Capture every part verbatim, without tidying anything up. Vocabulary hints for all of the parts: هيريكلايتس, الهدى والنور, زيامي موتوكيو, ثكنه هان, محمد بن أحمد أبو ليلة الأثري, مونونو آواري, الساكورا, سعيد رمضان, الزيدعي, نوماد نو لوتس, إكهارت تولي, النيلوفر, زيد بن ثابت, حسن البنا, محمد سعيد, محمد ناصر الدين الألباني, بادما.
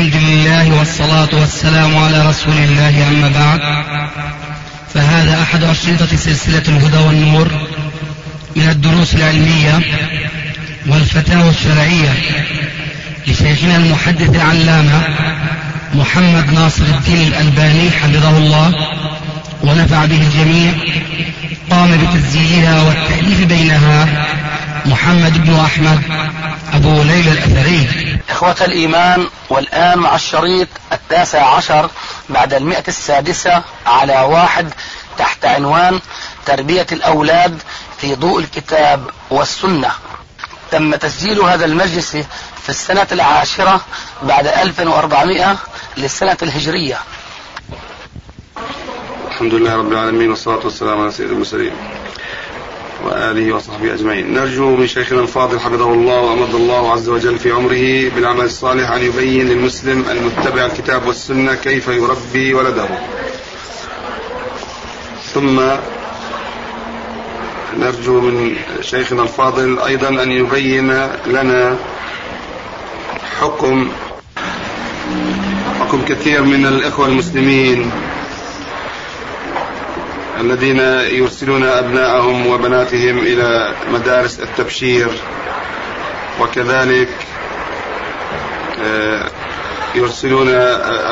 الحمد لله والصلاة والسلام على رسول الله، أما بعد، فهذا أحد أشرطة سلسلة الهدى والنور من الدروس العلمية والفتاوى الشرعية لشيخنا المحدث العلامة محمد ناصر الدين الألباني حفظه الله ونفع به الجميع. قام بتسجيلها والتأليف بينها محمد بن أحمد أبو ليلة الأثري. إخوة الإيمان، والآن مع الشريط التاسع عشر بعد المئة السادسة على واحد تحت عنوان تربية الأولاد في ضوء الكتاب والسنة. تم تسجيل هذا المجلس في السنة العاشرة بعد ألف وأربعمائة للسنة الهجرية. الحمد لله رب العالمين، والصلاة والسلام على سيد المرسلين وآله وصحبه أجمعين. نرجو من شيخنا الفاضل حفظه الله وأمد الله عز وجل في عمره بالعمل الصالح أن يبين للمسلم المتبع الكتاب والسنة كيف يربي ولده. ثم نرجو من شيخنا الفاضل أيضا أن يبين لنا حكم حكم كثير من الإخوة المسلمين الذين يرسلون أبنائهم وبناتهم إلى مدارس التبشير، وكذلك يرسلون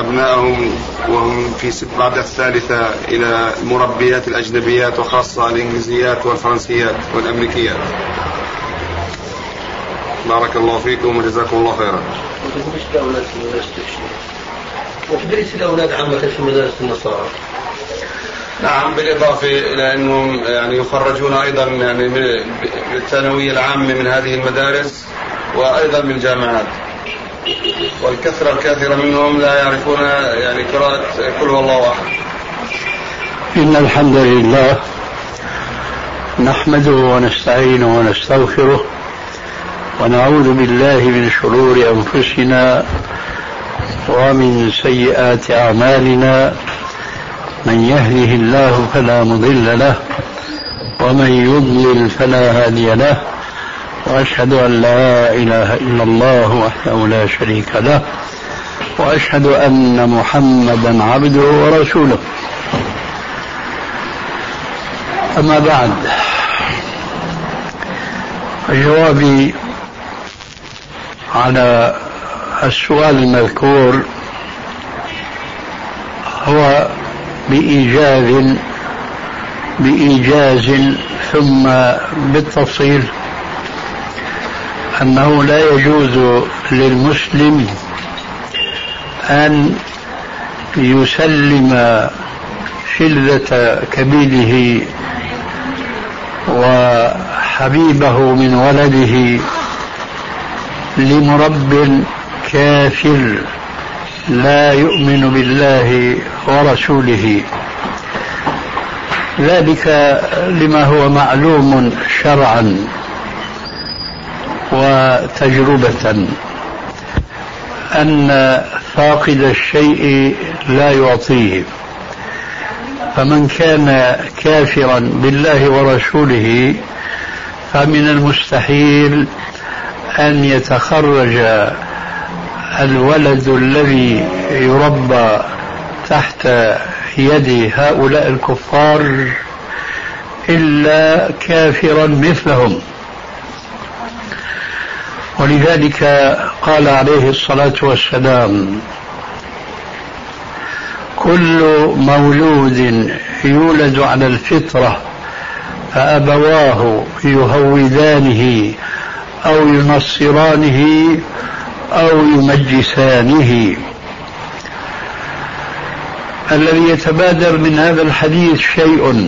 أبنائهم وهم في بعد الثالثة إلى المربيات الأجنبيات، وخاصة الإنجليزيات والفرنسيات والأمريكيات. بارك الله فيكم وجزاكم الله خيرا. وفي درس التبشير وفي درس الأولاد عامة في مدارس النصارى. نعم، بالإضافة إلى أنهم يعني يخرجون أيضا يعني بالثانوية العامة من هذه المدارس وأيضا من الجامعات، والكثرة الكثيرة منهم لا يعرفون يعني قراءة قل هو الله أحد. إن الحمد لله نحمده ونستعينه ونستغفره، ونعوذ بالله من شرور أنفسنا ومن سيئات أعمالنا، من يهده الله فلا مضل له ومن يضلل فلا هادي له، وأشهد أن لا إله إلا الله وحده لا شريك له، وأشهد أن محمدا عبده ورسوله. أما بعد، فجوابي على السؤال المذكور هو بإيجاز بإيجاز ثم بالتفصيل أنه لا يجوز للمسلم أن يسلم شلة كبيره وحبيبه من ولده لمرب كافر لا يؤمن بالله ورسوله، ذلك لما هو معلوم شرعا وتجربة أن فاقد الشيء لا يعطيه، فمن كان كافرا بالله ورسوله فمن المستحيل أن يتخرج الولد الذي يربى تحت يد هؤلاء الكفار إلا كافرا مثلهم. ولذلك قال عليه الصلاة والسلام: كل مولود يولد على الفطرة فأبواه يهودانه أو ينصرانه أو يمجسانه. الذي يتبادر من هذا الحديث شيء،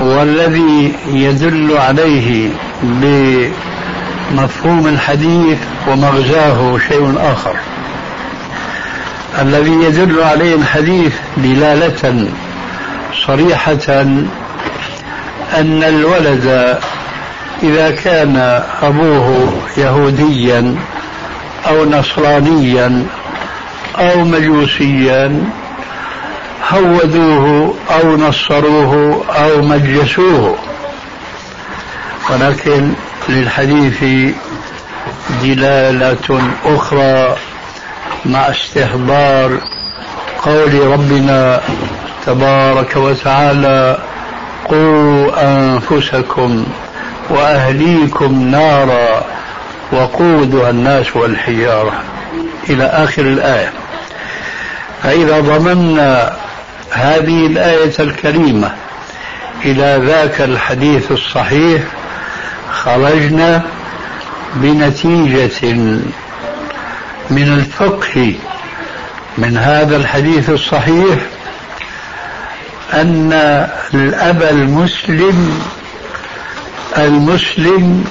والذي يدل عليه بمفهوم الحديث ومغزاه شيء آخر. الذي يدل عليه الحديث دلالة صريحة أن الولد إذا كان أبوه يهوديا أو نصرانيا أو مجوسيا هودوه أو نصروه أو مجسوه، ولكن للحديث دلالة أخرى مع استحضار قول ربنا تبارك وتعالى قوا أنفسكم وأهليكم نارا وقودها الناس والحجارة إلى آخر الآية. فإذا ضممنا هذه الآية الكريمة إلى ذاك الحديث الصحيح خرجنا بنتيجة من الفقه من هذا الحديث الصحيح أن الأب المسلم المسلم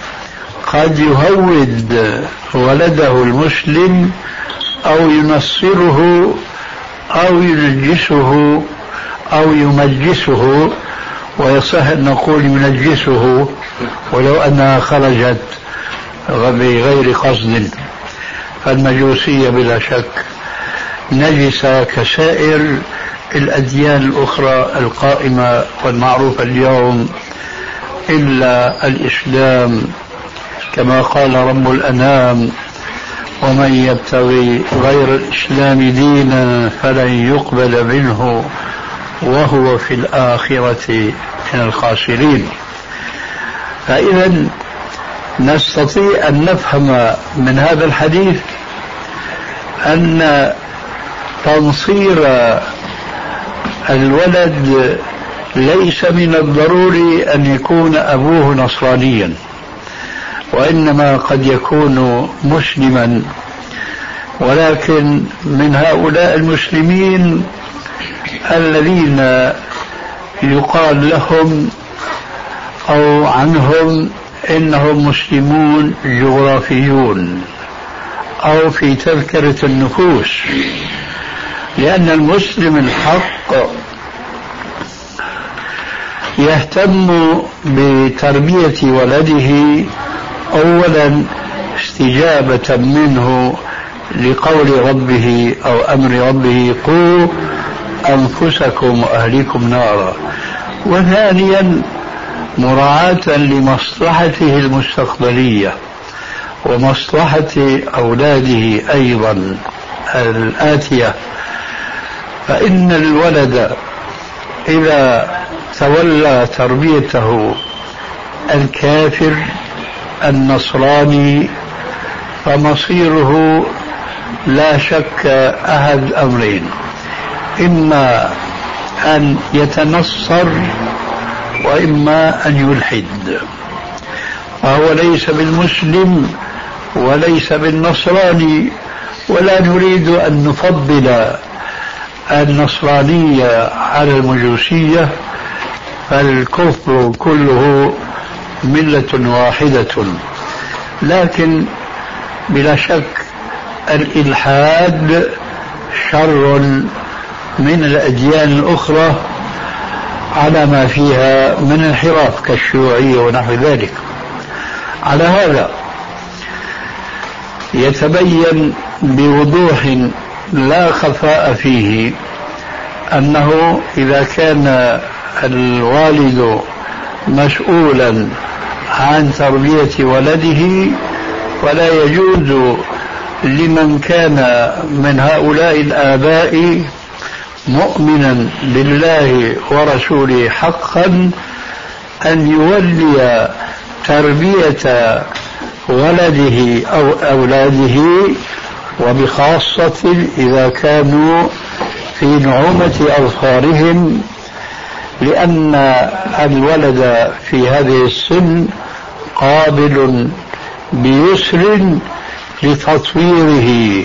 قد يهود ولده المسلم أو ينصره أو ينجسه أو يمجسه، ويصح أن نقول ينجسه ولو أنها خرجت بغير قصد، فالمجوسية بلا شك نجسة كسائر الأديان الأخرى القائمة والمعروفة اليوم إلا الإسلام، كما قال رب الأنام ومن يبتغي غير الإسلام دينا فلن يقبل منه وهو في الآخرة من الخاسرين. فإذا نستطيع أن نفهم من هذا الحديث أن تنصير الولد ليس من الضروري أن يكون أبوه نصرانيا، وإنما قد يكون مسلما، ولكن من هؤلاء المسلمين الذين يقال لهم أو عنهم إنهم مسلمون جغرافيون أو في تذكرة النفوس، لأن المسلم الحق يهتم بتربية ولده أولا استجابة منه لقول ربه أو أمر ربه قوا أنفسكم وأهليكم نارا، وثانيا مراعاة لمصلحته المستقبلية ومصلحة أولاده أيضا الآتية. فإن الولد إذا تولى تربيته الكافر النصراني فمصيره لا شك أحد أمرين، إما أن يتنصر وإما أن يلحد، فهو ليس بالمسلم وليس بالنصراني، ولا نريد أن نفضل النصرانية على المجوسية، فالكفر كله ملة واحدة، لكن بلا شك الإلحاد شر من الأديان الأخرى على ما فيها من انحراف كالشيوعية ونحو ذلك. على هذا يتبين بوضوح لا خفاء فيه أنه إذا كان الوالد مسؤولا عن تربية ولده فلا يجوز لمن كان من هؤلاء الآباء مؤمنا بالله ورسوله حقا أن يولي تربية ولده أو أولاده، وبخاصة إذا كانوا في نعومة أظفارهم، لأن الولد في هذه السن قابل بيسر لتطويره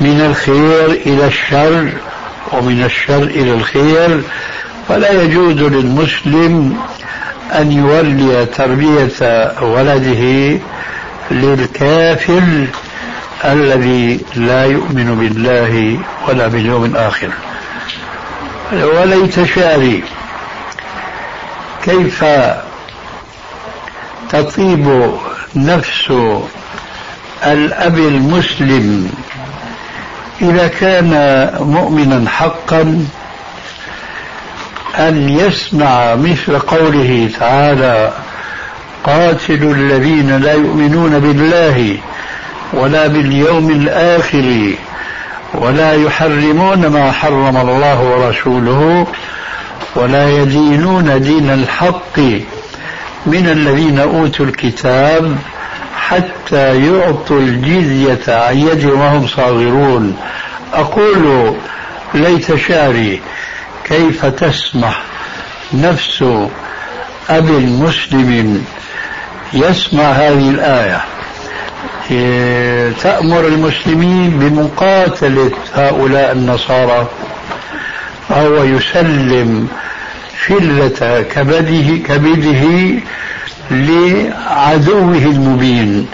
من الخير إلى الشر ومن الشر إلى الخير، فلا يجوز للمسلم أن يولي تربية ولده للكافر الذي لا يؤمن بالله ولا باليوم الآخر. وليت شعري كيف تطيب نفس الأب المسلم إذا كان مؤمنا حقا أن يسمع مثل قوله تعالى قاتلوا الذين لا يؤمنون بالله ولا باليوم الآخر ولا يحرمون ما حرم الله ورسوله ولا يدينون دين الحق من الذين أوتوا الكتاب حتى يعطوا الجزية عن يد وهم صاغرون. أقول ليت شعري كيف تسمح نفس أب مسلم يسمع هذه الآية تأمر المسلمين بمقاتلة هؤلاء النصارى فهو يسلم فلة كبده كبده لعدوه المبين.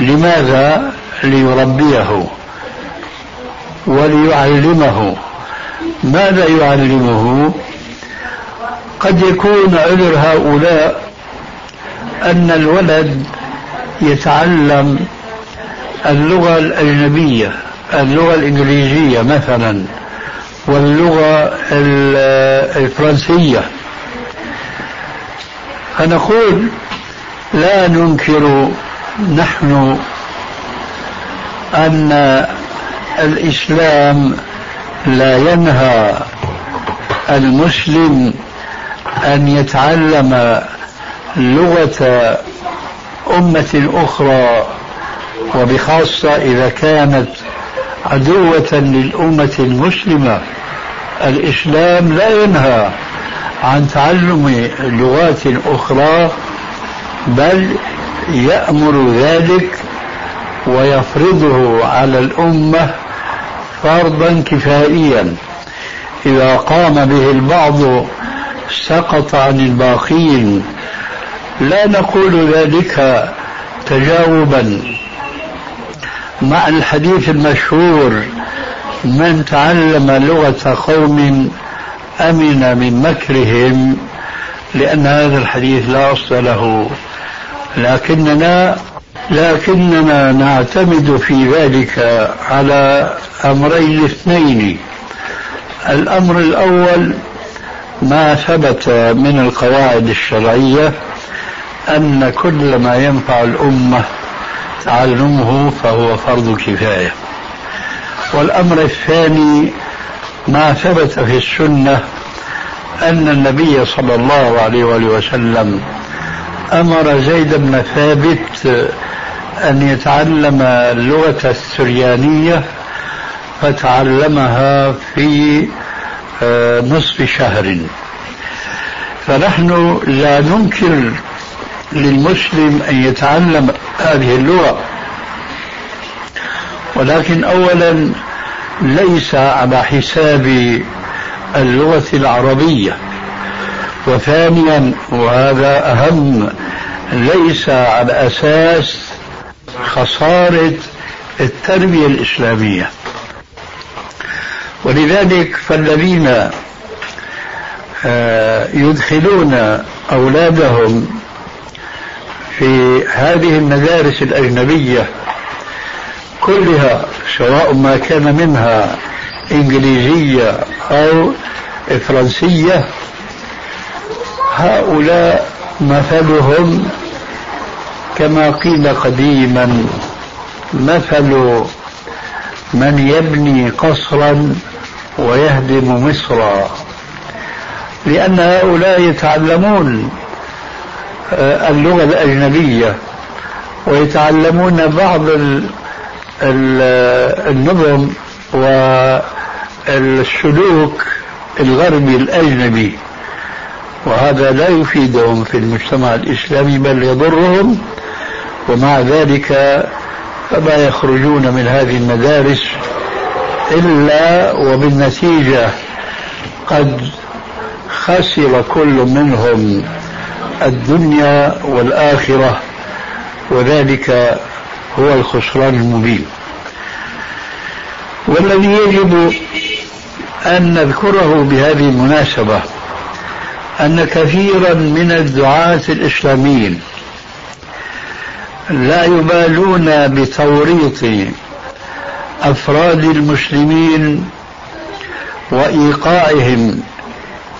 لماذا؟ ليربيه وليعلمه. ماذا يعلمه؟ قد يكون عذر هؤلاء أن الولد يتعلم اللغة الأجنبية، اللغة الإنجليزية مثلا واللغة الفرنسية، فنقول لا ننكر نحن أن الإسلام لا ينهى المسلم أن يتعلم لغة أمة أخرى، وبخاصة إذا كانت عدوة للأمة المسلمة. الإسلام لا ينهى عن تعلم لغات أخرى بل يأمر ذلك ويفرضه على الأمة فرضا كفائيا، إذا قام به البعض سقط عن الباقين. لا نقول ذلك تجاوبا مع الحديث المشهور من تعلم لغة قوم أمن من مكرهم، لأن هذا الحديث لا أصل له، لكننا لكننا نعتمد في ذلك على أمرين اثنين. الأمر الأول ما ثبت من القواعد الشرعية أن كل ما ينفع الأمة تعلمه فهو فرض كفاية، والأمر الثاني ما ثبت في السنة أن النبي صلى الله عليه وسلم أمر زيد بن ثابت أن يتعلم اللغة السريانية فتعلمها في نصف شهر. فنحن لا ننكر للمسلم أن يتعلم هذه اللغة، ولكن أولا ليس على حساب اللغة العربية، وثانيا وهذا أهم ليس على أساس خسارة التربية الإسلامية. ولذلك فالذين يدخلون أولادهم في هذه المدارس الأجنبية كلها سواء ما كان منها إنجليزية أو فرنسية، هؤلاء مثلهم كما قيل قديما مثل من يبني قصرا ويهدم مصرا، لأن هؤلاء يتعلمون اللغة الأجنبية ويتعلمون بعض النظم والسلوك الغربي الأجنبي، وهذا لا يفيدهم في المجتمع الإسلامي بل يضرهم، ومع ذلك فما يخرجون من هذه المدارس إلا وبالنتيجة قد خسر كل منهم الدنيا والآخرة، وذلك هو الخسران المبين. والذي يجب أن نذكره بهذه المناسبة أن كثيرا من الدعاة الإسلاميين لا يبالون بتوريط أفراد المسلمين وإيقاعهم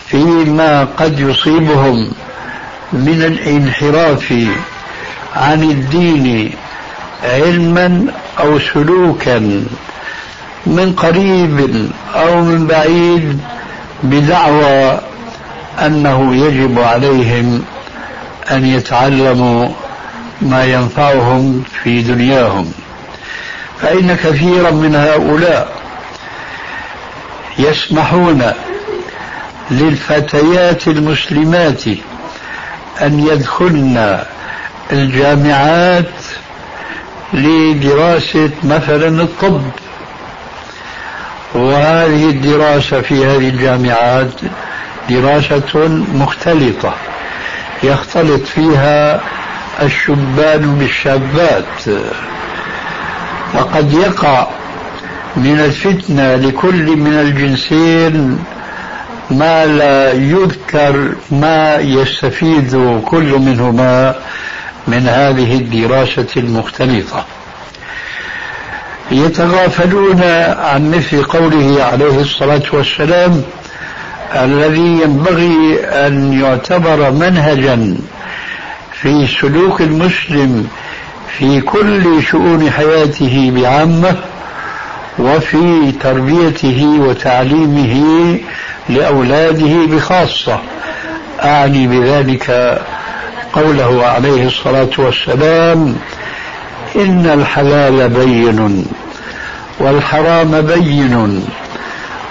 فيما قد يصيبهم من الانحراف عن الدين علما أو سلوكا من قريب أو من بعيد بدعوى أنه يجب عليهم أن يتعلموا ما ينفعهم في دنياهم، فإن كثيرا من هؤلاء يسمحون للفتيات المسلمات أن يدخلن الجامعات لدراسة مثلا الطب، وهذه الدراسة في هذه الجامعات دراسة مختلطة يختلط فيها الشبان بالشابات، وقد يقع من الفتنة لكل من الجنسين ما لا يذكر ما يستفيد كل منهما من هذه الدراسة المختلطة. يتغافلون عن مثل قوله عليه الصلاة والسلام الذي ينبغي أن يعتبر منهجا في سلوك المسلم في كل شؤون حياته بعامة وفي تربيته وتعليمه لأولاده بخاصة، أعني بذلك قوله عليه الصلاة والسلام إن الحلال بين والحرام بين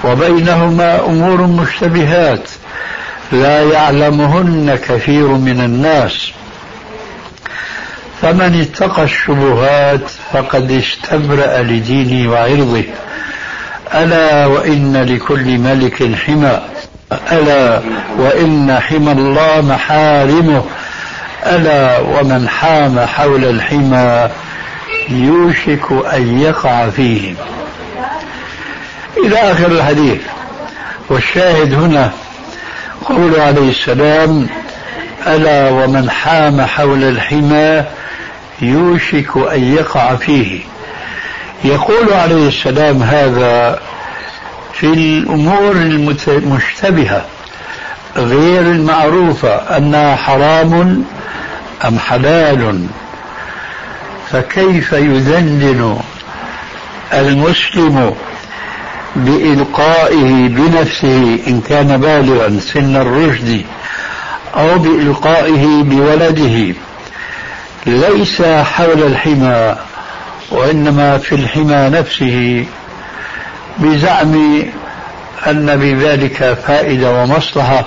وبينهما أمور مشتبهات لا يعلمهن كثير من الناس، فمن اتقى الشبهات فقد استبرأ لدينه وعرضه، ألا وإن لكل ملك حمى، ألا وإن حمى الله محارمه، ألا ومن حام حول الحمى يوشك أن يقع فيه إلى آخر الحديث. والشاهد هنا قول عليه السلام ألا ومن حام حول الحمى يوشك أن يقع فيه، يقول عليه السلام هذا في الأمور المشتبهة غير المعروفة أنها حرام أم حلال، فكيف يذلل المسلم بإلقائه بنفسه إن كان بالغا سن الرشد أو بإلقائه بولده ليس حول الحمى وإنما في الحمى نفسه بزعم أن بذلك فائدة ومصلحة،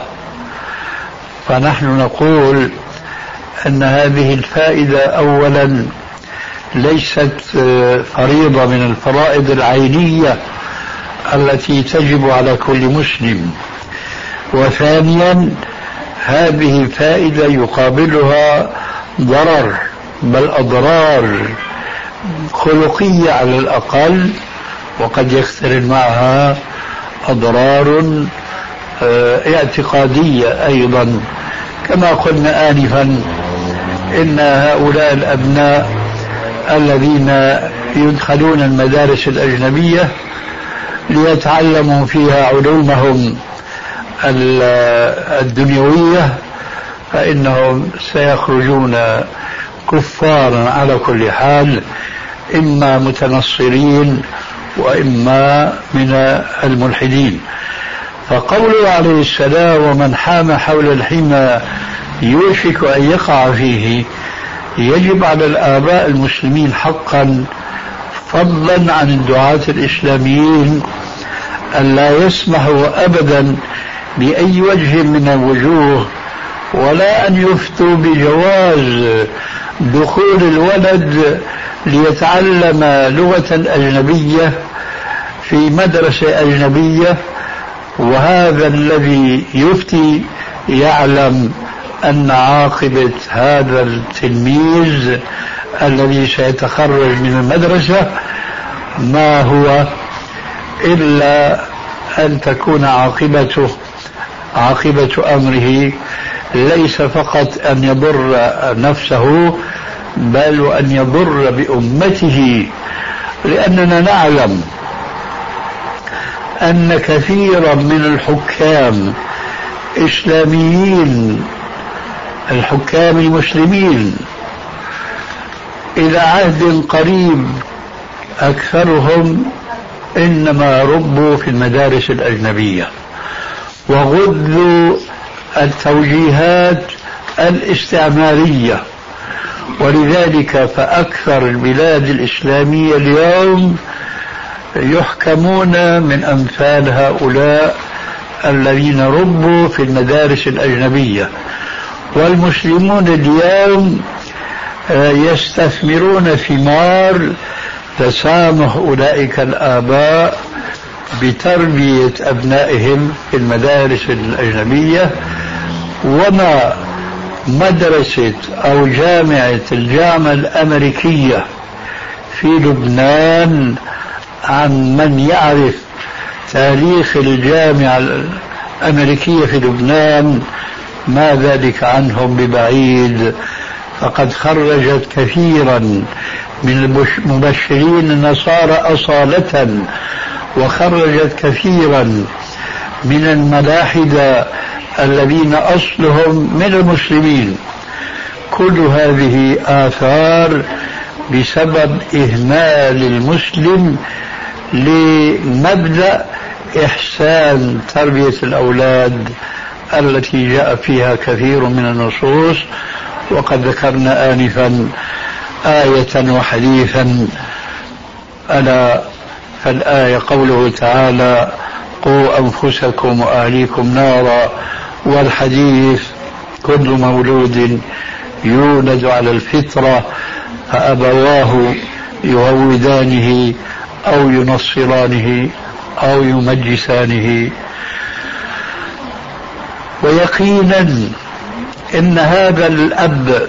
فنحن نقول أن هذه الفائدة أولا ليست فريضة من الفرائض العينية التي تجب على كل مسلم، وثانيا هذه فائدة يقابلها ضرر بل أضرار خلقية على الأقل، وقد يقترن معها أضرار اعتقادية أيضا، كما قلنا آنفا إن هؤلاء الأبناء الذين يدخلون المدارس الأجنبية ليتعلموا فيها علومهم الدنيوية فإنهم سيخرجون كفارا على كل حال، إما متنصرين وإما من الملحدين. فقوله عليه السلام ومن حام حول الحمى يوشك أن يقع فيه يجب على الآباء المسلمين حقا، فضلا عن الدعاة الإسلاميين، أن لا يسمحوا أبدا بأي وجه من الوجوه، ولا أن يفتوا بجواز دخول الولد ليتعلم لغة أجنبية في مدرسة أجنبية وهذا الذي يفتي يعلم أن عاقبة هذا التلميذ الذي سيتخرج من المدرسة ما هو إلا أن تكون عاقبته عاقبة أمره ليس فقط أن يضر نفسه بل وأن يضر بأمته، لأننا نعلم أن كثيرا من الحكام إسلاميين الحكام المسلمين إلى عهد قريب أكثرهم إن إنما ربوا في المدارس الأجنبية وغذوا التوجيهات الاستعمارية، ولذلك فأكثر البلاد الإسلامية اليوم يحكمون من أمثال هؤلاء الذين ربوا في المدارس الأجنبية. والمسلمون اليوم يستثمرون ثمار تسامح أولئك الآباء بتربية أبنائهم في المدارس الأجنبية. وما مدرسة أو جامعة الجامعة الأمريكية في لبنان عن من يعرف تاريخ الجامعة الأمريكية في لبنان ما ذلك عنهم ببعيد، فقد خرجت كثيرا من المبشرين النصارى أصالة، وخرجت كثيرا من الملاحدة الذين أصلهم من المسلمين. كل هذه آثار بسبب إهمال المسلم لمبدأ إحسان تربية الأولاد التي جاء فيها كثير من النصوص، وقد ذكرنا آنفا آية وحديثا، ألا فالآية قوله تعالى قوا أنفسكم وأهليكم نارا، والحديث كل مولود يولد على الفطرة فأبواه يهودانه أو ينصرانه أو يمجسانه. ويقينا إن هذا الأب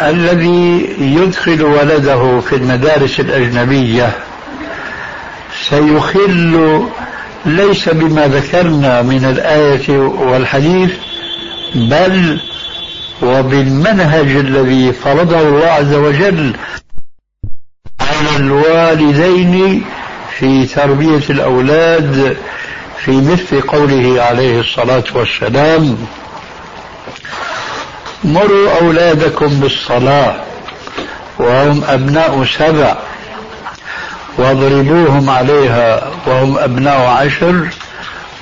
الذي يدخل ولده في المدارس الأجنبية سيخل ليس بما ذكرنا من الآية والحديث، بل وبالمنهج الذي فرضه الله عز وجل على الوالدين في تربية الأولاد، في مثل قوله عليه الصلاة والسلام مروا أولادكم بالصلاة وهم أبناء سبع واضربوهم عليها وهم أبناء عشر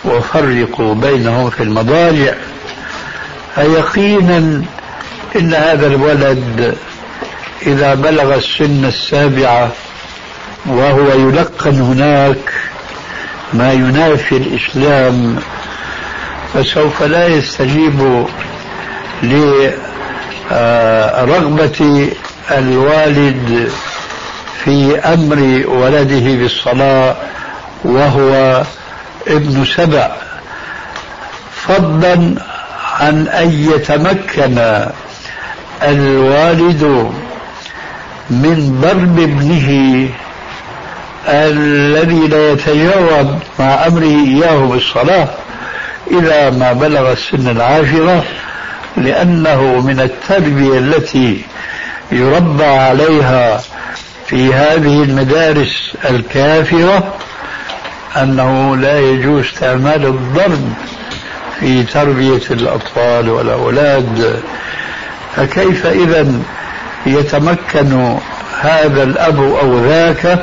وفرقوا بينهم في المضاجع. فيقينا إن هذا الولد إذا بلغ السن السابعة وهو يلقن هناك ما ينافي الإسلام فسوف لا يستجيب لرغبة الوالد في أمر ولده بالصلاة وهو ابن سبع، فضلا عن أن يتمكن الوالد من ضرب ابنه الذي لا يتجاوب مع أمره إياه بالصلاة إلى ما بلغ السن العاشرة، لأنه من التربية التي يربى عليها في هذه المدارس الكافرة أنه لا يجوز استعمال الضرب في تربية الأطفال والأولاد. فكيف إذن يتمكن هذا الأب أو ذاك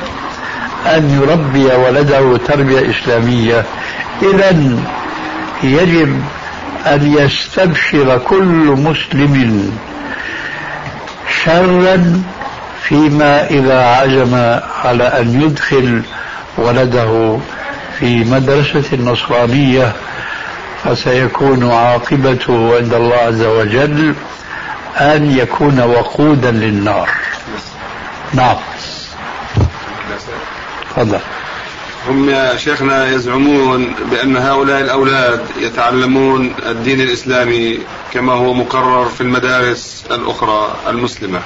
أن يربي ولده تربية إسلامية؟ إذن يجب أن يستبشر كل مسلم شرا فيما إذا عزم على أن يدخل ولده في مدرسة النصرانية، فسيكون عاقبته عند الله عز وجل أن يكون وقودا للنار. نعم تفضل. هم يا شيخنا يزعمون بأن هؤلاء الأولاد يتعلمون الدين الإسلامي كما هو مقرر في المدارس الأخرى المسلمة،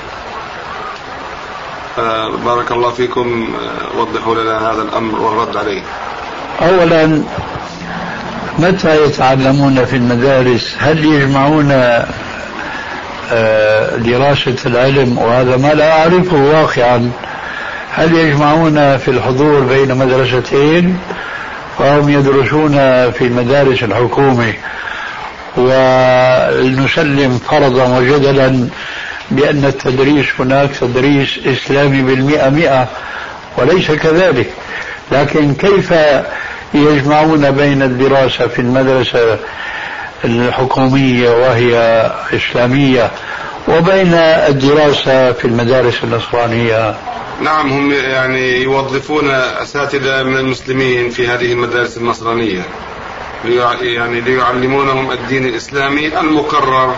بارك الله فيكم، وضحوا لنا هذا الأمر والرد عليه. أولا، متى يتعلمون في المدارس؟ هل يجمعون دراسة العلم، وهذا ما لا أعرفه واقعا، هل يجمعون في الحضور بين مدرستين؟ وهم يدرسون في مدارس الحكومة، ونسلم فرضا وجدلا بأن التدريس هناك تدريس إسلامي بالمئة مئة، وليس كذلك. لكن كيف يجمعون بين الدراسة في المدرسة الحكومية وهي إسلامية وبين الدراسة في المدارس النصرانية؟ نعم، هم يعني يوظفون أساتذة من المسلمين في هذه المدارس النصرانية يعني ليعلمونهم الدين الإسلامي المقرر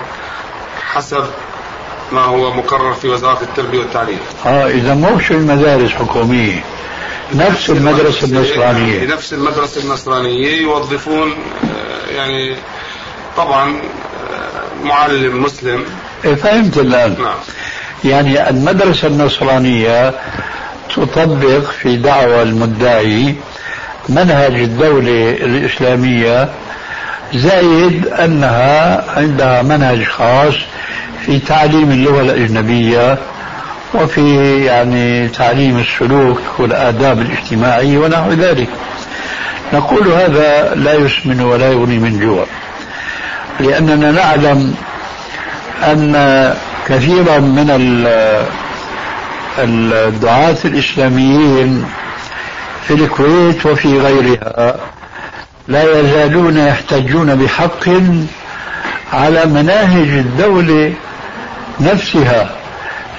حسب ما هو مقرر في وزارة التربية والتعليم. آه إذا موش المدارس حكومية، نفس المدرسة النصرانية نفس المدرسة النصرانية يوظفون يعني طبعا معلم مسلم. فهمت الآن؟ نعم. يعني المدرسة النصرانية تطبق في دعوة المدعي منهج الدولة الإسلامية، زائد أنها عندها منهج خاص في تعليم اللغة الأجنبية وفي يعني تعليم السلوك والآداب الاجتماعية ونحو ذلك. نقول هذا لا يسمن ولا يغني من جوع، لأننا نعلم أن كثيرا من الدعاة الإسلاميين في الكويت وفي غيرها لا يزالون يحتجون بحق على مناهج الدولة نفسها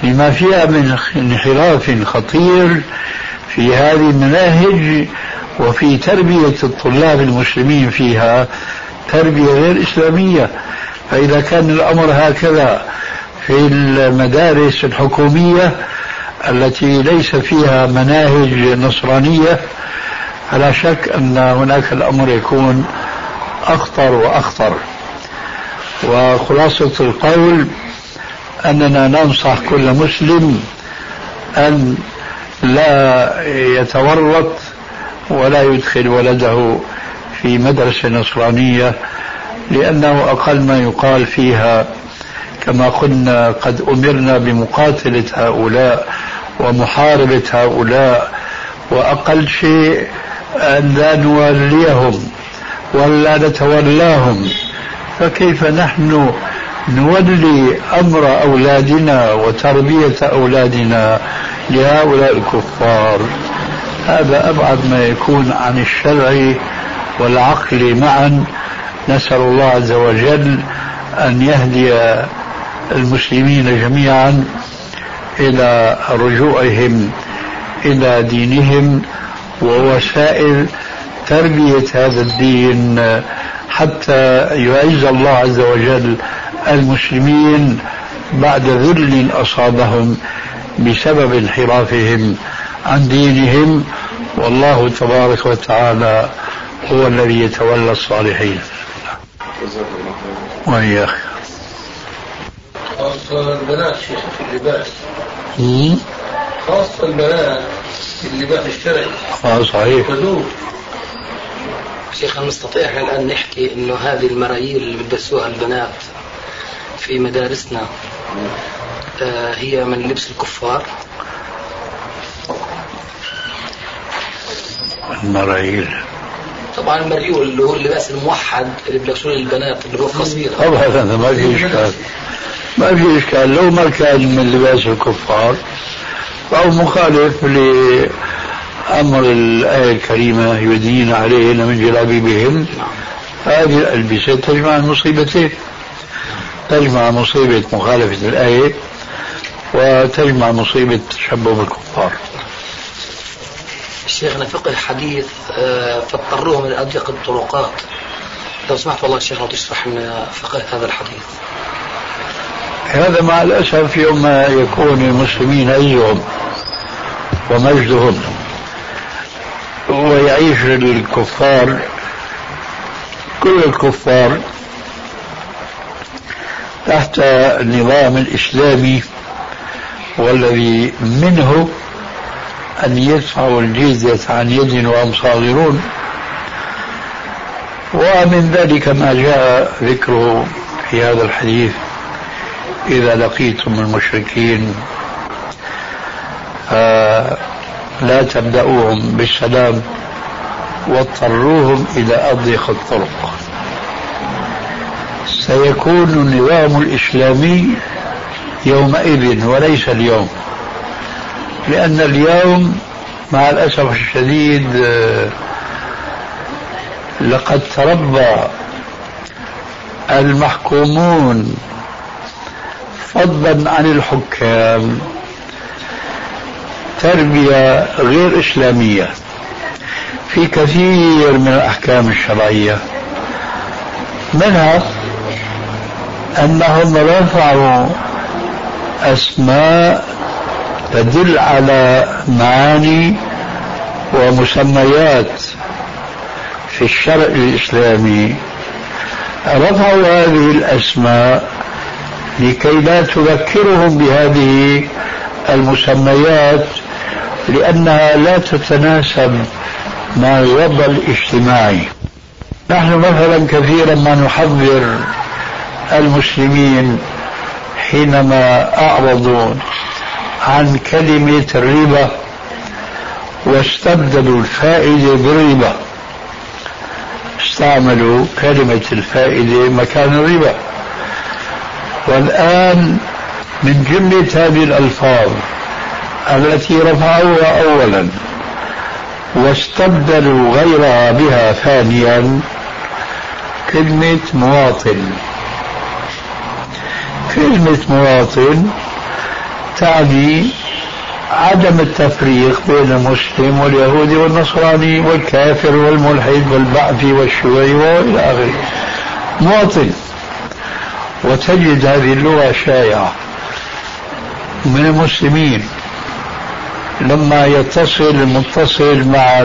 لما فيها من انحراف خطير في هذه المناهج وفي تربية الطلاب المسلمين فيها تربية غير إسلامية. فإذا كان الأمر هكذا في المدارس الحكومية التي ليس فيها مناهج نصرانية، فلا شك أن هناك الأمر يكون أخطر وأخطر. وخلاصة القول أننا ننصح كل مسلم أن لا يتورط ولا يدخل ولده في مدرسة نصرانية، لأنه أقل ما يقال فيها كما قلنا قد أمرنا بمقاتلة هؤلاء ومحاربة هؤلاء، وأقل شيء أن لا نوليهم ولا نتولاهم، فكيف نحن نولي أمر أولادنا وتربية أولادنا لهؤلاء الكفار؟ هذا أبعد ما يكون عن الشرع والعقل معا. نسأل الله عز وجل أن يهدي المسلمين جميعا إلى رجوعهم إلى دينهم ووسائل تربية هذا الدين، حتى يعز الله عز وجل المسلمين بعد ذل أصابهم بسبب انحرافهم عن دينهم، والله تبارك وتعالى هو الذي يتولى الصالحين. وإياك. خاصة البنات شيخ في اللباس. امم خاصة البنات في اللباس الشرعي. اه صحيح. هدوء. شيخ نستطيع الآن نحكي إنه هذه المراييل اللي بتلبسوها البنات في مدارسنا آه هي من لبس الكفار. المراييل. طبعا المريول اللي هو اللباس الموحد اللي بلبسوه البنات اللي هو قصير. طبعا هذا ما في إشكال. ما في إشكال لو ما كان من لباس الكفار أو مخالف لأمر الآية الكريمة يدين عليهن من جلابيبهن، هذه الألبسة تجمع المصيبتين، تجمع مصيبة مخالفة الآية وتجمع مصيبة تشبه بالكفار. شيخنا فقه الحديث فاضطروه من أضيق الطرقات، لو سمحت والله شيخنا تشرح لنا فقه هذا الحديث. هذا مع الأسف يوم يكون المسلمين أيهم ومجدهم ويعيش الكفار، كل الكفار تحت النظام الإسلامي، والذي منه أن يدفعوا الجزية عن يد وهم صاغرون. ومن ذلك ما جاء ذكره في هذا الحديث: إذا لقيتم المشركين لا تبدأوهم بالسلام واضطروهم إلى أضيق الطرق. سيكون النظام الإسلامي يومئذ وليس اليوم، لأن اليوم مع الأسف الشديد لقد تربى المحكومون فضلا عن الحكام تربية غير إسلامية في كثير من الأحكام الشرعية، منها أنهم رفعوا أسماء تدل على معاني ومسميات في الشرع الإسلامي، رفعوا هذه الأسماء لكي لا تذكرهم بهذه المسميات لأنها لا تتناسب مع الوضع الاجتماعي. نحن مثلا كثيرا ما نحذر المسلمين حينما أعرضوا عن كلمة الربا واستبدلوا الفائدة بالربا، استعملوا كلمة الفائدة مكان الربا، والآن من جملة هذه الألفاظ التي رفعوها أولا واستبدلوا غيرها بها ثانيا كلمة مواطن. كلمة مواطن تعني عدم التفريق بين المسلم واليهودي والنصراني والكافر والملحد والبعثي والشيوعي والى اخره، مواطن. وتجد هذه اللغة شائعة من المسلمين لما يتصل المتصل مع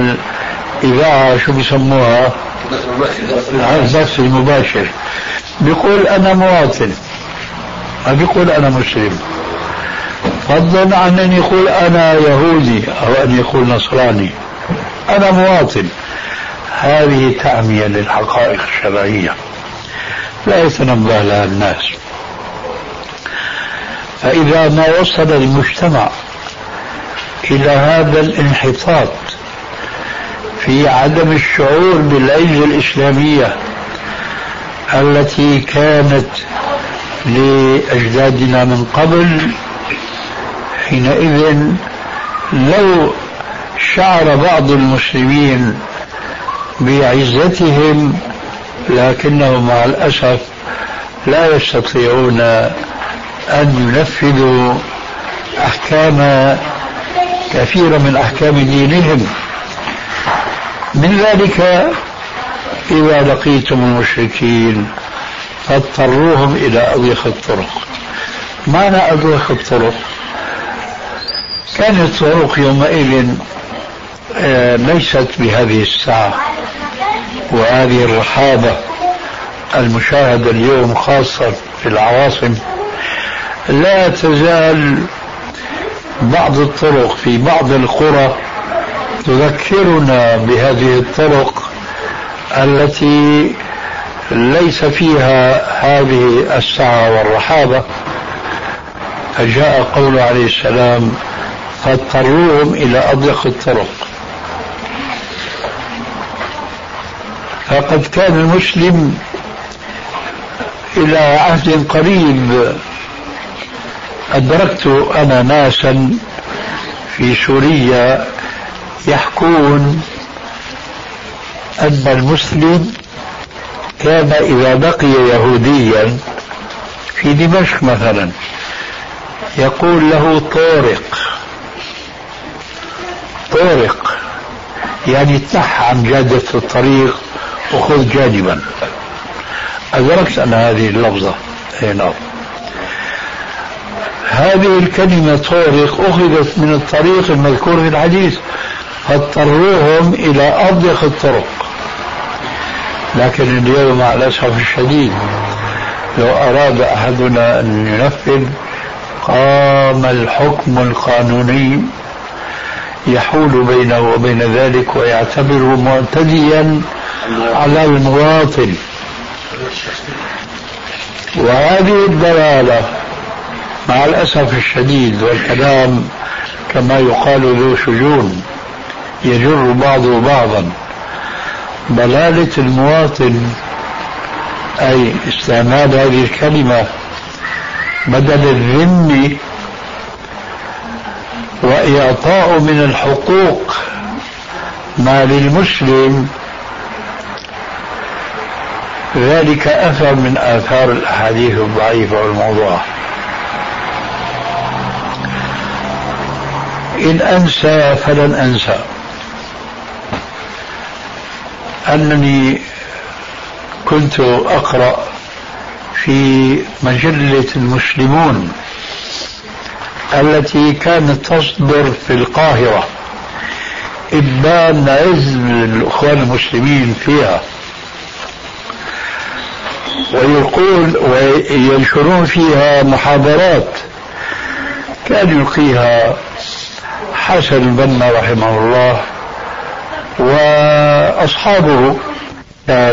الإذاعة شو بيسموها؟ البث المباشر، بيقول أنا مواطن، ما بيقول أنا مسلم، فضلا عن أن يقول أنا يهودي أو أن يقول نصراني، أنا مواطن. هذه تعمية للحقائق الشرعية لا يتنبه لها الناس. فإذا ما وصل المجتمع إلى هذا الانحطاط في عدم الشعور بالعزة الإسلامية التي كانت لأجدادنا من قبل، حينئذ لو شعر بعض المسلمين بعزتهم لكنهم مع الأسف لا يستطيعون أن ينفذوا أحكام كثيرة من أحكام دينهم. من ذلك إذا لقيتم المشركين فاضطروهم إلى أضيق الطرق. معنى أضيق الطرق، كانت الطرق يومئذ ليست بهذه الساعة وهذه الرحابة المشاهدة اليوم خاصة في العواصم. لا تزال بعض الطرق في بعض القرى تذكرنا بهذه الطرق التي ليس فيها هذه السعة والرحابة. فجاء قول عليه السلام فاضطروهم إلى أضيق الطرق. فقد كان المسلم إلى عهد قريب، أدركت أنا ناسا في سوريا يحكون أن المسلم كان إذا بقي يهوديا في دمشق مثلا يقول له طارق، طارق يعني اتنح عن جادة الطريق وخذ جانبا. أدركت أنا هذه اللفظة هنا. هذه الكلمة طارق أخذت من الطريق المذكور في الحديث فاضطروهم إلى أضيق الطرق. لكن اليوم مع الأسف الشديد لو أراد أحدنا أن ينفذ قام الحكم القانوني يحول بينه وبين ذلك ويعتبره معتديا على المواطن. وهذه الدلالة مع الأسف الشديد، والكلام كما يقال ذو شجون يجر بعضه بعضا، ضلالة المواطن أي استعمال هذه الكلمة بدل الذمي وإعطاء من الحقوق ما للمسلم، ذلك أثر من آثار الأحاديث الضعيفة والموضوعة. إن أنسى فلن أنسى أنني كنت أقرأ في مجلة المسلمون التي كانت تصدر في القاهرة، إبان عزم الإخوان المسلمين فيها، ويقول وينشرون فيها محاضرات كان يلقيها حسن البنا رحمه الله وأصحابه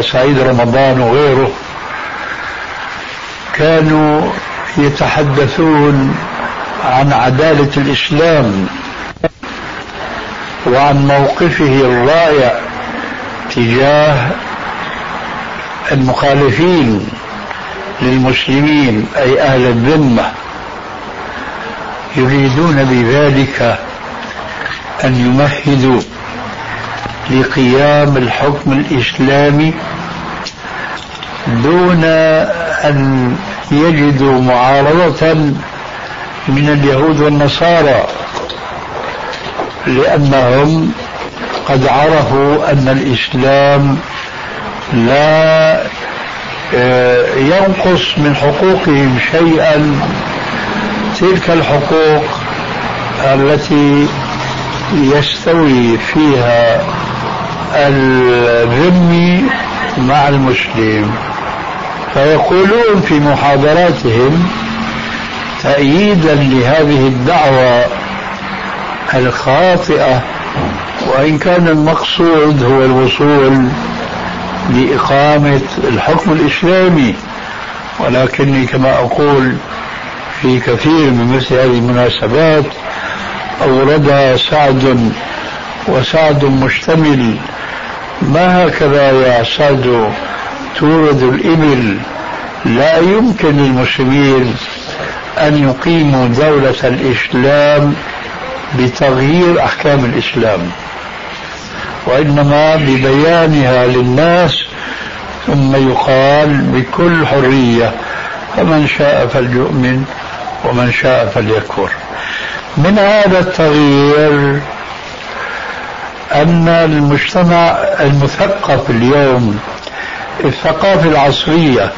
سعيد رمضان وغيره، كانوا يتحدثون عن عدالة الإسلام وعن موقفه الرائع تجاه المخالفين للمسلمين أي أهل الذمة، يريدون بذلك أن يمهدوا لقيام الحكم الإسلامي دون أن يجدوا معارضة من اليهود والنصارى، لأنهم قد عرفوا أن الإسلام لا ينقص من حقوقهم شيئا، تلك الحقوق التي يستوي فيها الذمي مع المسلم. فيقولون في محاضراتهم تأييدا لهذه الدعوة الخاطئة، وإن كان المقصود هو الوصول لإقامة الحكم الإسلامي، ولكني كما أقول في كثير من مثل هذه المناسبات أوردها سعد، وسعد مشتمل، ما هكذا يا سعد تورد الإبل، لا يمكن للمسلمين أن يقيموا دولة الإسلام بتغيير أحكام الإسلام، وإنما ببيانها للناس، ثم يقال بكل حرية فمن شاء فليؤمن ومن شاء فليكفر. من هذا التغيير أن المجتمع المثقف اليوم، الثقافة العصرية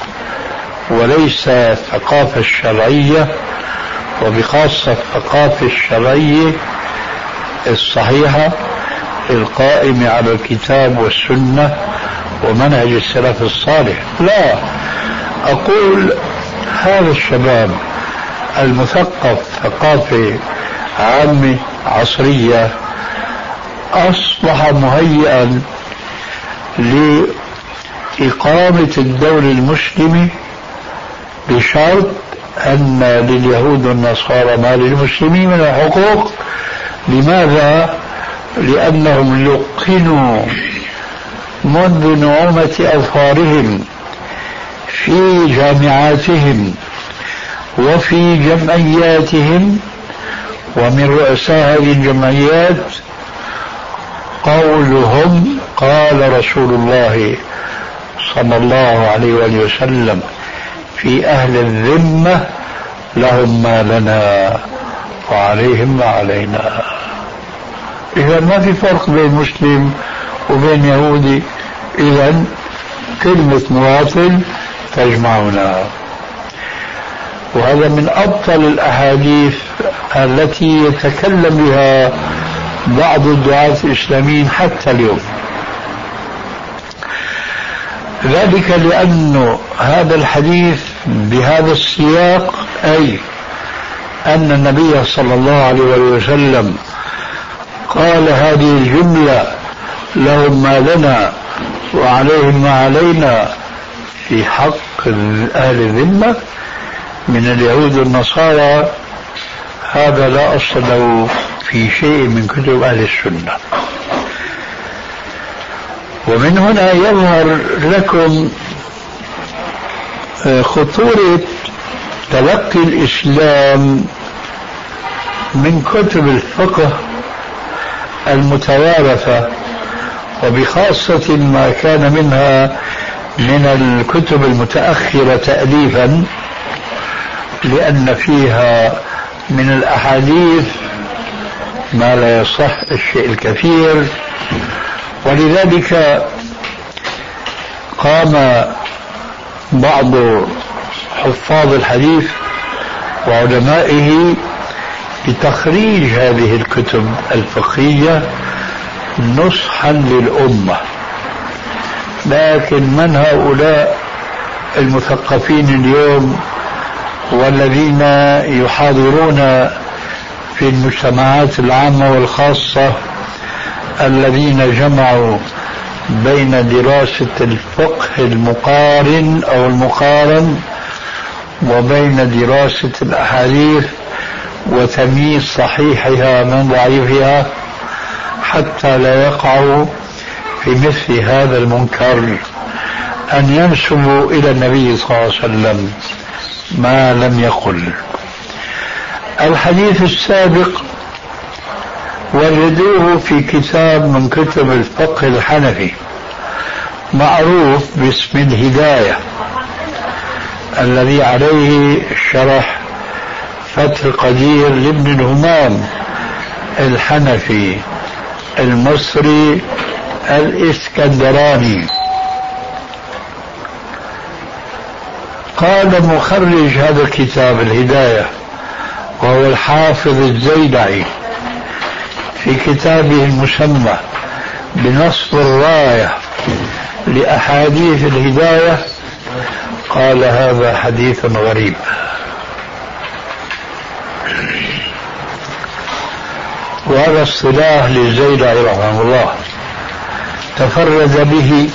وليس الثقافة الشرعية، وبخاصة الثقافة الشرعية الصحيحة القائمة على الكتاب والسنة ومنهج السلف الصالح، لا أقول هذا الشباب المثقف ثقافة عامة عصرية أصبح مهيئا لإقامة الدولة المسلمة بشرط أن لليهود والنصارى ما للمسلمين من الحقوق. لماذا؟ لأنهم لقنوا منذ نعومة أظفارهم في جامعاتهم وفي جمعياتهم، ومن رؤساء هذه الجمعيات قولهم قال رسول الله صلى الله عليه وآله وسلم في أهل الذمة لهم ما لنا وعليهم ما علينا. إذا ما في فرق بين مسلم وبين يهودي، إذا كلمة مواطن تجمعنا. وهذا من أبطل الأحاديث التي يتكلم بها بعض الدعاة الإسلاميين حتى اليوم، ذلك لأن هذا الحديث بهذا السياق، أي أن النبي صلى الله عليه وسلم قال هذه الجملة لهم ما لنا وعليهم ما علينا في حق أهل الذمة من اليهود والنصارى، هذا لا أصل له في شيء من كتب أهل السنة. ومن هنا يظهر لكم خطورة تلقي الإسلام من كتب الفقه المتوارثة، وبخاصة ما كان منها من الكتب المتأخرة تأليفا، لأن فيها من الأحاديث ما لا يصح الشيء الكثير. ولذلك قام بعض حفاظ الحديث وعلمائه بتخريج هذه الكتب الفقهية نصحا للأمة، لكن من هؤلاء المثقفين اليوم والذين يحاضرون في المجتمعات العامة والخاصة الذين جمعوا بين دراسة الفقه المقارن أو المقارن وبين دراسة الأحاديث وتمييز صحيحها من ضعيفها حتى لا يقعوا في مثل هذا المنكر، أن ينسبوا إلى النبي صلى الله عليه وسلم ما لم يقل. الحديث السابق وجدوه في كتاب من كتب الفقه الحنفي معروف باسم الهداية، الذي عليه شرح فتح القدير لابن الهمام الحنفي المصري الإسكندراني. قال مخرج هذا الكتاب الهداية وهو الحافظ الزيدعي في كتابه المسمى بنصب الراية لأحاديث الهداية، قال هذا حديث غريب. وهذا اصطلاح للزيدعي رحمه الله تفرد به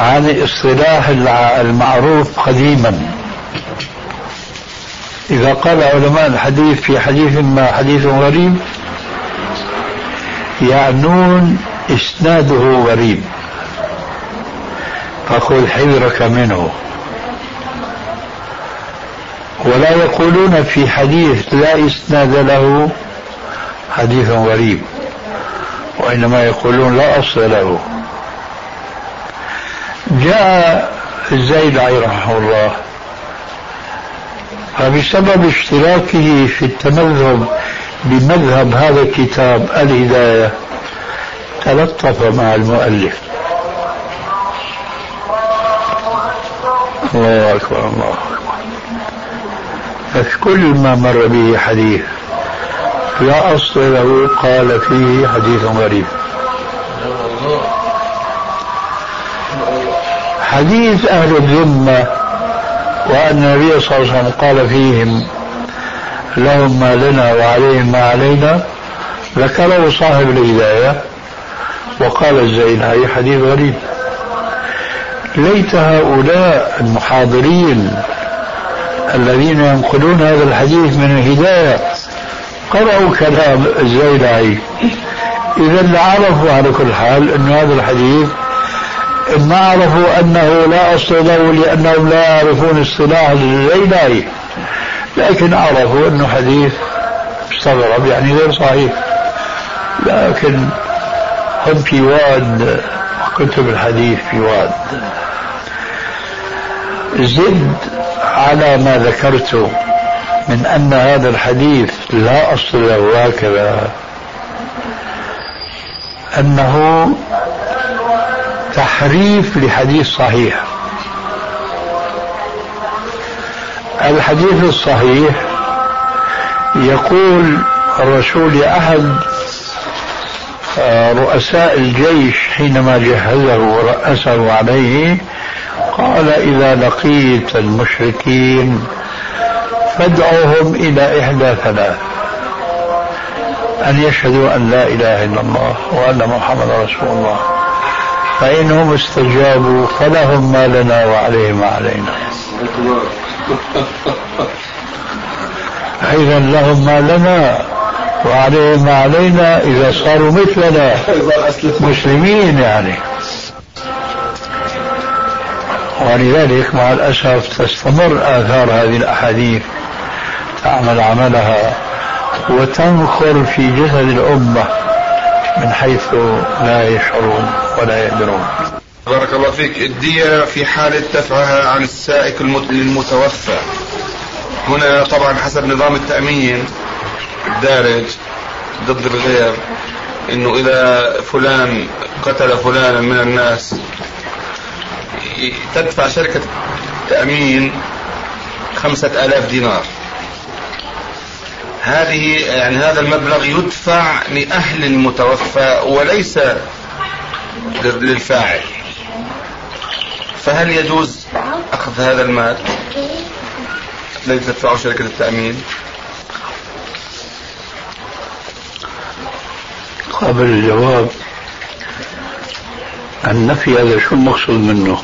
عن الاصطلاح المعروف قديما. إذا قال علماء الحديث في حديث ما حديث غريب يعنون إسناده غريب، فخذ حذرك منه. ولا يقولون في حديث لا إسناد له حديث غريب، وإنما يقولون لا أصل له. جاء الزيدعي رحمه الله فبسبب اشتراكه في التمذهب بمذهب هذا الكتاب الهداية تلطف مع المؤلف. الله أكبر الله أكبر. فكل ما مر به حديث لا أصل له قال فيه حديث غريب. حديث أهل الذمة وأن النبي صلى الله عليه وسلم قال فيهم لهم ما لنا وعليهم ما علينا، ذكره صاحب الهداية وقال الزيدعي حديث غريب. ليت هؤلاء المحاضرين الذين ينقلون هذا الحديث من الهداية قرأوا كلام الزيدعي، إذا عرفوا على كل حال أن هذا الحديث، إن عرفوا أنه لا أصل له لأنهم لا يعرفون اصطلاح الزيدعي، لكن عرفوا أنه حديث مستغرب يعني غير صحيح. لكن هم في واد، كتب الحديث في واد. زد على ما ذكرته من أن هذا الحديث لا أصل له هكذا، أنه تحريف لحديث صحيح. الحديث الصحيح يقول الرسول لأحد رؤساء الجيش حينما جهزه ورأسه عليه، قال إذا لقيت المشركين فادعوهم إلى إحدى ثلاث، أن يشهدوا أن لا إله إلا الله وأن محمد رسول الله، فإنهم استجابوا فلهم ما لنا وعليهم ما علينا. إذا لهم ما لنا وعليهم ما علينا إذا صاروا مثلنا مسلمين يعني. ولذلك مع الأسف تستمر آثار هذه الأحاديث تعمل عملها وتنخر في جسد الأمة من حيث لا يشعرون ولا يقدرون. بارك الله فيك. الدية في حالة دفعها عن السائق للمتوفى هنا طبعا حسب نظام التأمين الدارج ضد الغير، انه اذا فلان قتل فلانا من الناس تدفع شركة تأمين خمسة آلاف دينار، هذه يعني هذا المبلغ يدفع لأهل المتوفى وليس للفاعل، فهل يجوز أخذ هذا المال الذي تدفعه شركة التأمين؟ قبل الجواب النفي هذا شو المقصود منه؟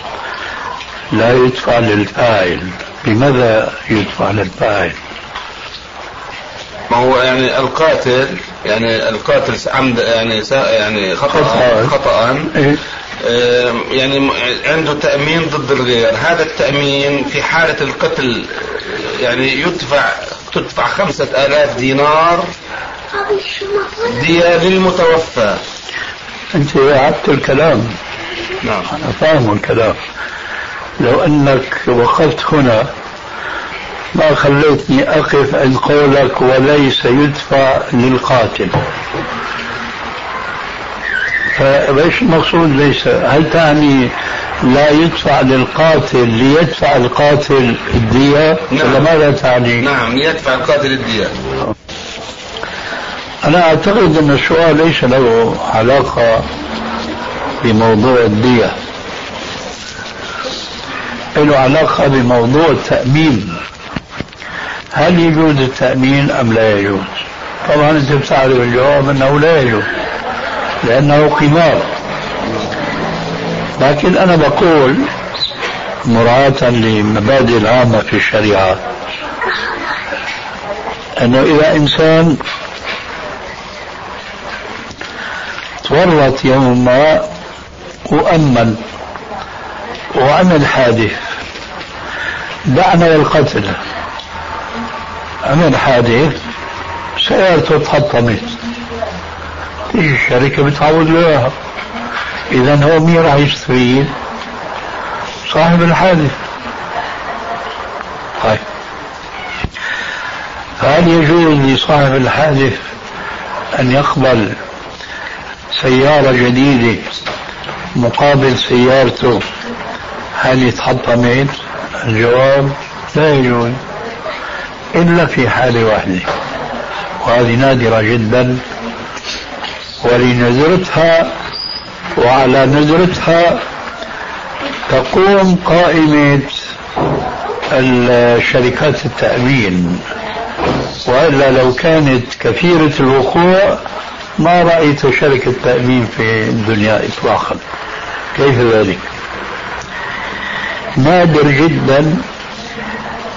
لا يدفع للفاعل، بماذا يدفع للفاعل؟ ما هو يعني القاتل يعني القاتل عمد يعني يعني خطأ خطأ إيه؟ آه يعني عنده تأمين ضد الغير، هذا التأمين في حالة القتل يعني يدفع تدفع خمسة آلاف دينار دية للمتوفى. أنت عدت الكلام. نعم أنا فاهم الكلام. لو أنك وقفت هنا ما خليتني أقف عند قولك وليس يدفع للقاتل، فايش المقصود ليس؟ هل تعني لا يدفع للقاتل ليدفع القاتل الدية؟ نعم. ولا ماذا تعني؟ نعم ليدفع القاتل الدية. أنا أعتقد أن السؤال ليس له علاقة بموضوع الدية، له علاقة بموضوع التأمين، هل يجوز التأمين أم لا يجوز؟ طبعا أنت بتعرف الجواب أنه لا يجوز لأنه قمار، لكن أنا بقول مراعاة للمبادئ العامة في الشريعة أنه إذا إنسان تورط يوم ما وأمن وعمل حادث، دعنا القتل، عمل حادث سيارته تحطمت، تيجي الشركة بتعوض له، إذن هو مين راح يشتريه؟ صاحب الحادث. طيب هل يجوز لصاحب الحادث أن يقبل سيارة جديدة مقابل سيارته هل يتحطمت؟ الجواب لا يجوز إلا في حالة واحدة، وهذه نادرة جدا ولنذرتها وعلى نذرتها تقوم قائمة الشركات التأمين، وإلا لو كانت كثيرة الوقوع ما رأيت شركة تأمين في الدنيا إطلاقا. كيف ذلك؟ نادر جدا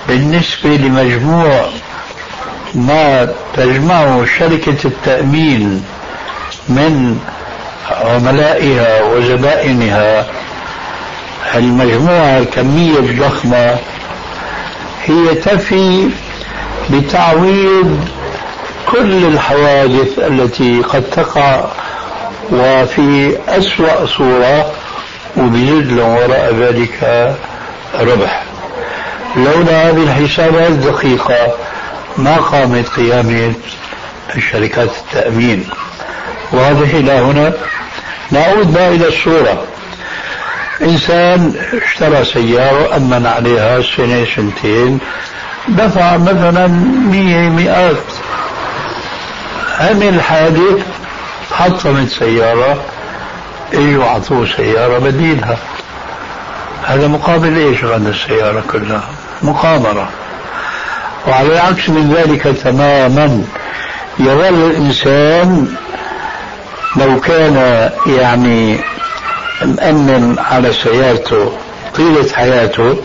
بالنسبة لمجموع ما تجمعه شركة التأمين من عملائها وزبائنها، المجموعة الكمية الضخمة هي تفي بتعويض كل الحوادث التي قد تقع وفي أسوأ صورة وبيجد وراء ذلك ربح. لولا هذه الحسابات الدقيقة ما قامت قيامة الشركات التأمين. واضح إلى هنا؟ نعود بقى إلى الصورة. إنسان اشترى سيارة أمن عليها سنة سنتين، دفع مثلا مئة مئات، عمل حادث حطمت سيارة، اجوا عطوه سيارة بديلها، هذا مقابل ايش؟ غنى السيارة كلها، مقامرة. وعلى العكس من ذلك تماما يظل الانسان لو كان يعني مأمن على سيارته طيلة حياته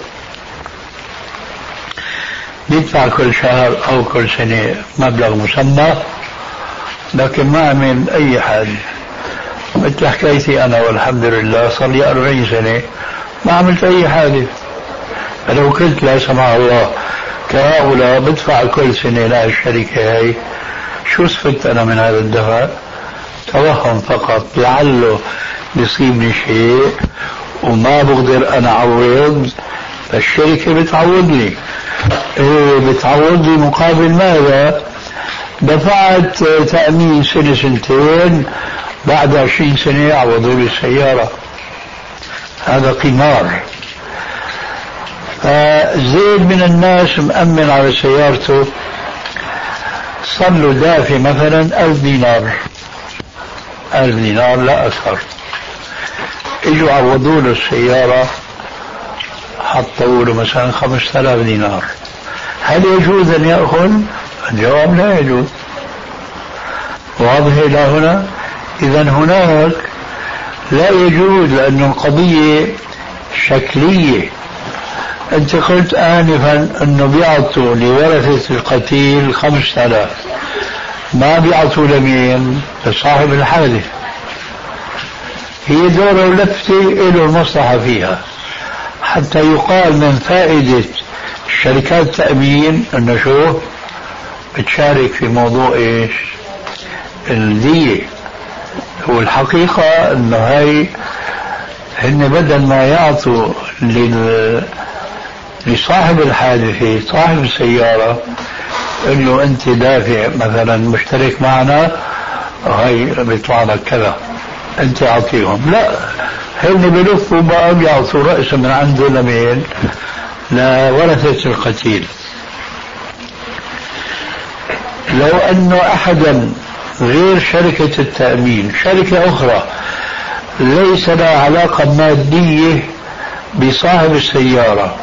يدفع كل شهر او كل سنة مبلغ مسمى، لكن ما عمل أي حاجة. مثل حكايتي أنا والحمد لله صار لي أربعين سنة ما عملت أي حاجة، فلو قلت لا سمح الله كهؤلاء بدفع كل سنة للشركة هاي، شو استفدت أنا من هذا الدفع؟ توهم فقط، لعله يصيبني شيء وما بقدر أنا أعوض، فالشركة بتعوضني. إيه بتعوضني مقابل ماذا؟ دفعت تأمين سنة سنتين، بعد عشرين سنة عوضوا لي السيارة. هذا قمار. زيد من الناس مأمن على سيارته، صار له دافع مثلا ألف دينار، ألف دينار لا أكثر. إجوا عوضوا له السيارة، حطوا له مثلا خمسة آلاف دينار. هل يجوز أن يأخذ؟ الجواب لا يجوز. واضح إلى هنا؟ إذا هناك لا يجوز، لأن القضية شكلية. أنت قلت آنفا أنه بيعطوا لورثة القتيل خمسة آلاف، ما بيعطوا لمين؟ لصاحب الحادث. هي دورة ولفتة له المصلحة فيها، حتى يقال من فائدة شركات التأمين أنه شو؟ بتشارك في موضوع إيش؟ الدية. والحقيقة أنه هاي هن بدل ما يعطوا لل... لصاحب الحادثة صاحب السيارة أنه أنت دافع مثلا مشترك معنا هاي بيطلع لك كذا أنت أعطيهم، لا، هن بلفوا بقى بيعطوا رأسا من عنده لمين؟ لورثة القتيل. لو أن أحدا غير شركة التأمين، شركة أخرى ليس لها علاقة مادية بصاحب السيارة،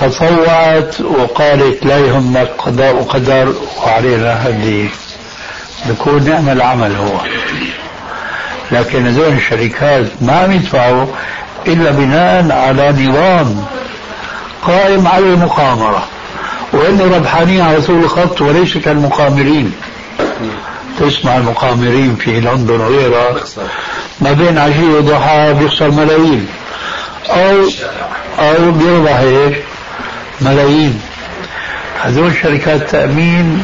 تطوعت وقالت لا يهمك قضاء وقدر وعلينا هدية، بكون نعم العمل هو. لكن هذول الشركات ما عم يدفعوا إلا بناء على نظام قائم على المقامرة، وإن ربحانين على طول الخط وليس كالمقامرين. تسمع المقامرين في لندن وغيرها ما بين عشية وضحى بيخسر ملايين، أو أو بيربح إيش؟ ملايين. هذول شركات تأمين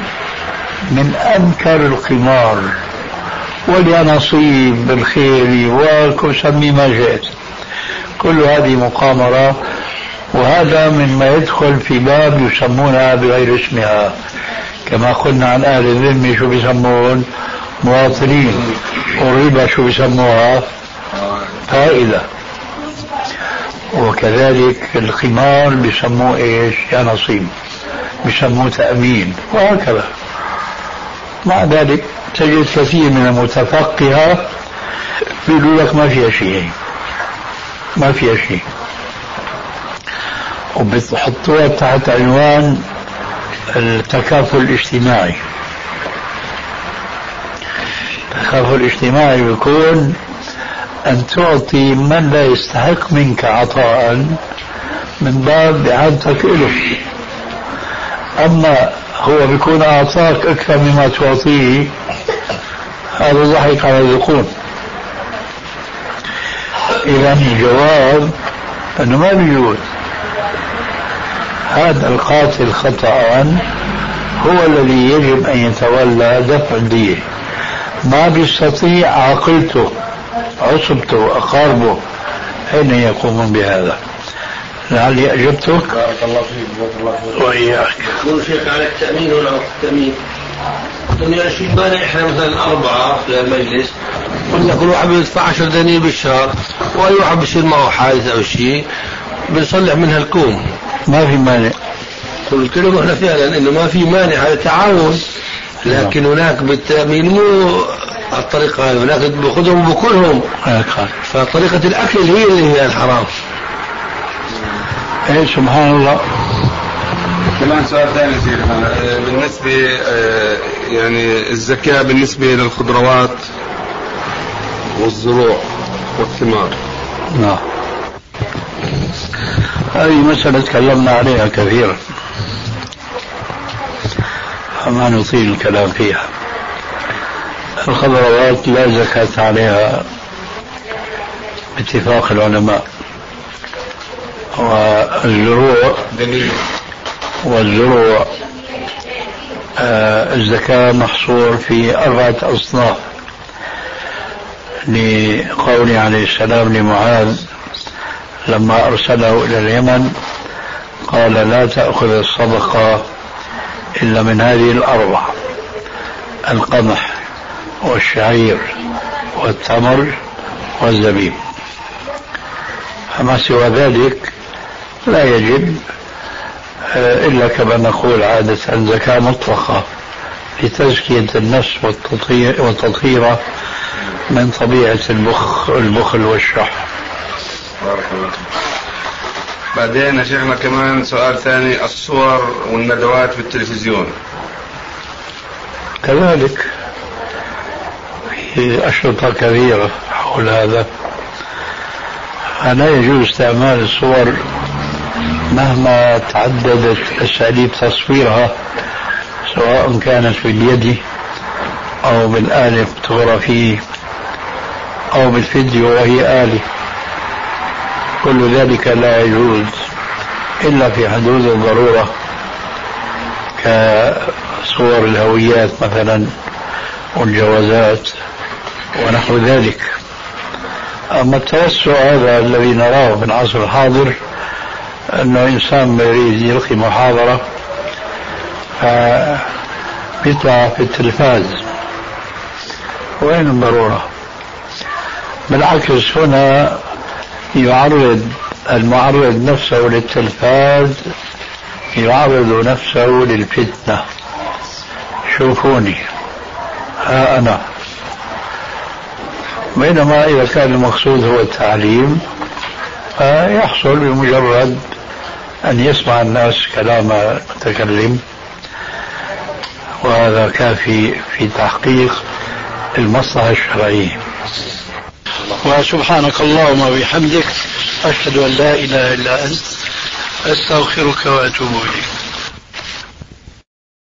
من أنكر القمار، ولي نصيب بالخير وكل سمي ما جئت، كل هذه مقامرة، وهذا مما يدخل في باب يسمونها بغير اسمها، كما قلنا عن أهل الذمة شو بيسمون؟ مواطنين. والربا شو بيسموها؟ فائدة. وكذلك القمار بيسموه ايش؟ يا نصيب، بيسموه تأمين، وهكذا. مع ذلك تجد كثير من المتفقهة بيقولوا لك ما فيها شيء، ما فيها شيء، وبتحطوها تحت عنوان التكافل الاجتماعي. التكافل الاجتماعي بيكون أن تعطي من لا يستحق منك عطاء من باب إعادتك له، أما هو بيكون أعطاك أكثر مما تعطيه، هذا ضحك على الزقوم. إذا الجواب أنه ما بيجوز. هذا القاتل خطأ هو الذي يجب أن يتولى دفع الدية، ما بيستطيع عقلته عصبته أقاربه أين يقومون بهذا. لعلي أجبتك بارك الله فيك وإياك. يقول شيخ على التأمين ولا التأمين الدنيا شو البارح؟ إحنا مثلا أربعة في المجلس قلنا كل واحد يدفع عشر دنانير بالشهر، وأي واحد بيصير معه حادث أو شيء بنصلح منها الكوم، ما في مانع. قلت لهم احنا فعلا انه ما في مانع، هذا تعاون، لكن هناك بالتأمين مو الطريقة هاي، هناك بخذهم وبكلهم، فطريقة الأكل هي اللي هي الحرام. ايه سبحان الله. كمان سؤال ثاني سيدنا، بالنسبة يعني الزكاة بالنسبة للخضروات والزروع والثمار. نعم، هذه مسألة تكلمنا عليها كثيرا فما نطيل الكلام فيها. الخضروات لا زكاة عليها باتفاق العلماء، والزروع دليل. والزروع آه الزكاة محصور في أربعة أصناف لقول عليه السلام لمعاذ لما أرسله إلى اليمن قال لا تأخذ الصدقة إلا من هذه الأربع: القمح والشعير والتمر والزبيب، فما سوى ذلك لا يجب إلا كما نقول عادة زكاة مطلقة لتزكية النفس والتطهير من طبيعة البخل والشح. بارك الله. بعدين شيخنا كمان سؤال ثاني: الصور والندوات في التلفزيون كذلك في أشرطة كبيرة حول هذا، فلا يجوز استعمال الصور مهما تعددت أساليب تصويرها، سواء كانت باليد أو بالآلة الفوتوغرافية أو بالفيديو وهي آلة، كل ذلك لا يجوز إلا في حدود الضرورة، كصور الهويات مثلا والجوازات ونحو ذلك. أما التوسع هذا الذي نراه في العصر الحاضر، أنه إنسان يريد يلقي محاضرة فيطلع في التلفاز، وين الضرورة؟ بالعكس هنا يعرض المعرض نفسه للتلفاز، يعرض نفسه للفتنة. شوفوني ها أنا. بينما إذا كان المقصود هو التعليم فيحصل بمجرد أن يسمع الناس كلام المتكلم، وهذا كافي في تحقيق المصلحة الشرعية. وسبحانك اللهم وبحمدك، أشهد أن لا إله إلا أنت، أستغفرك وأتوب إليك.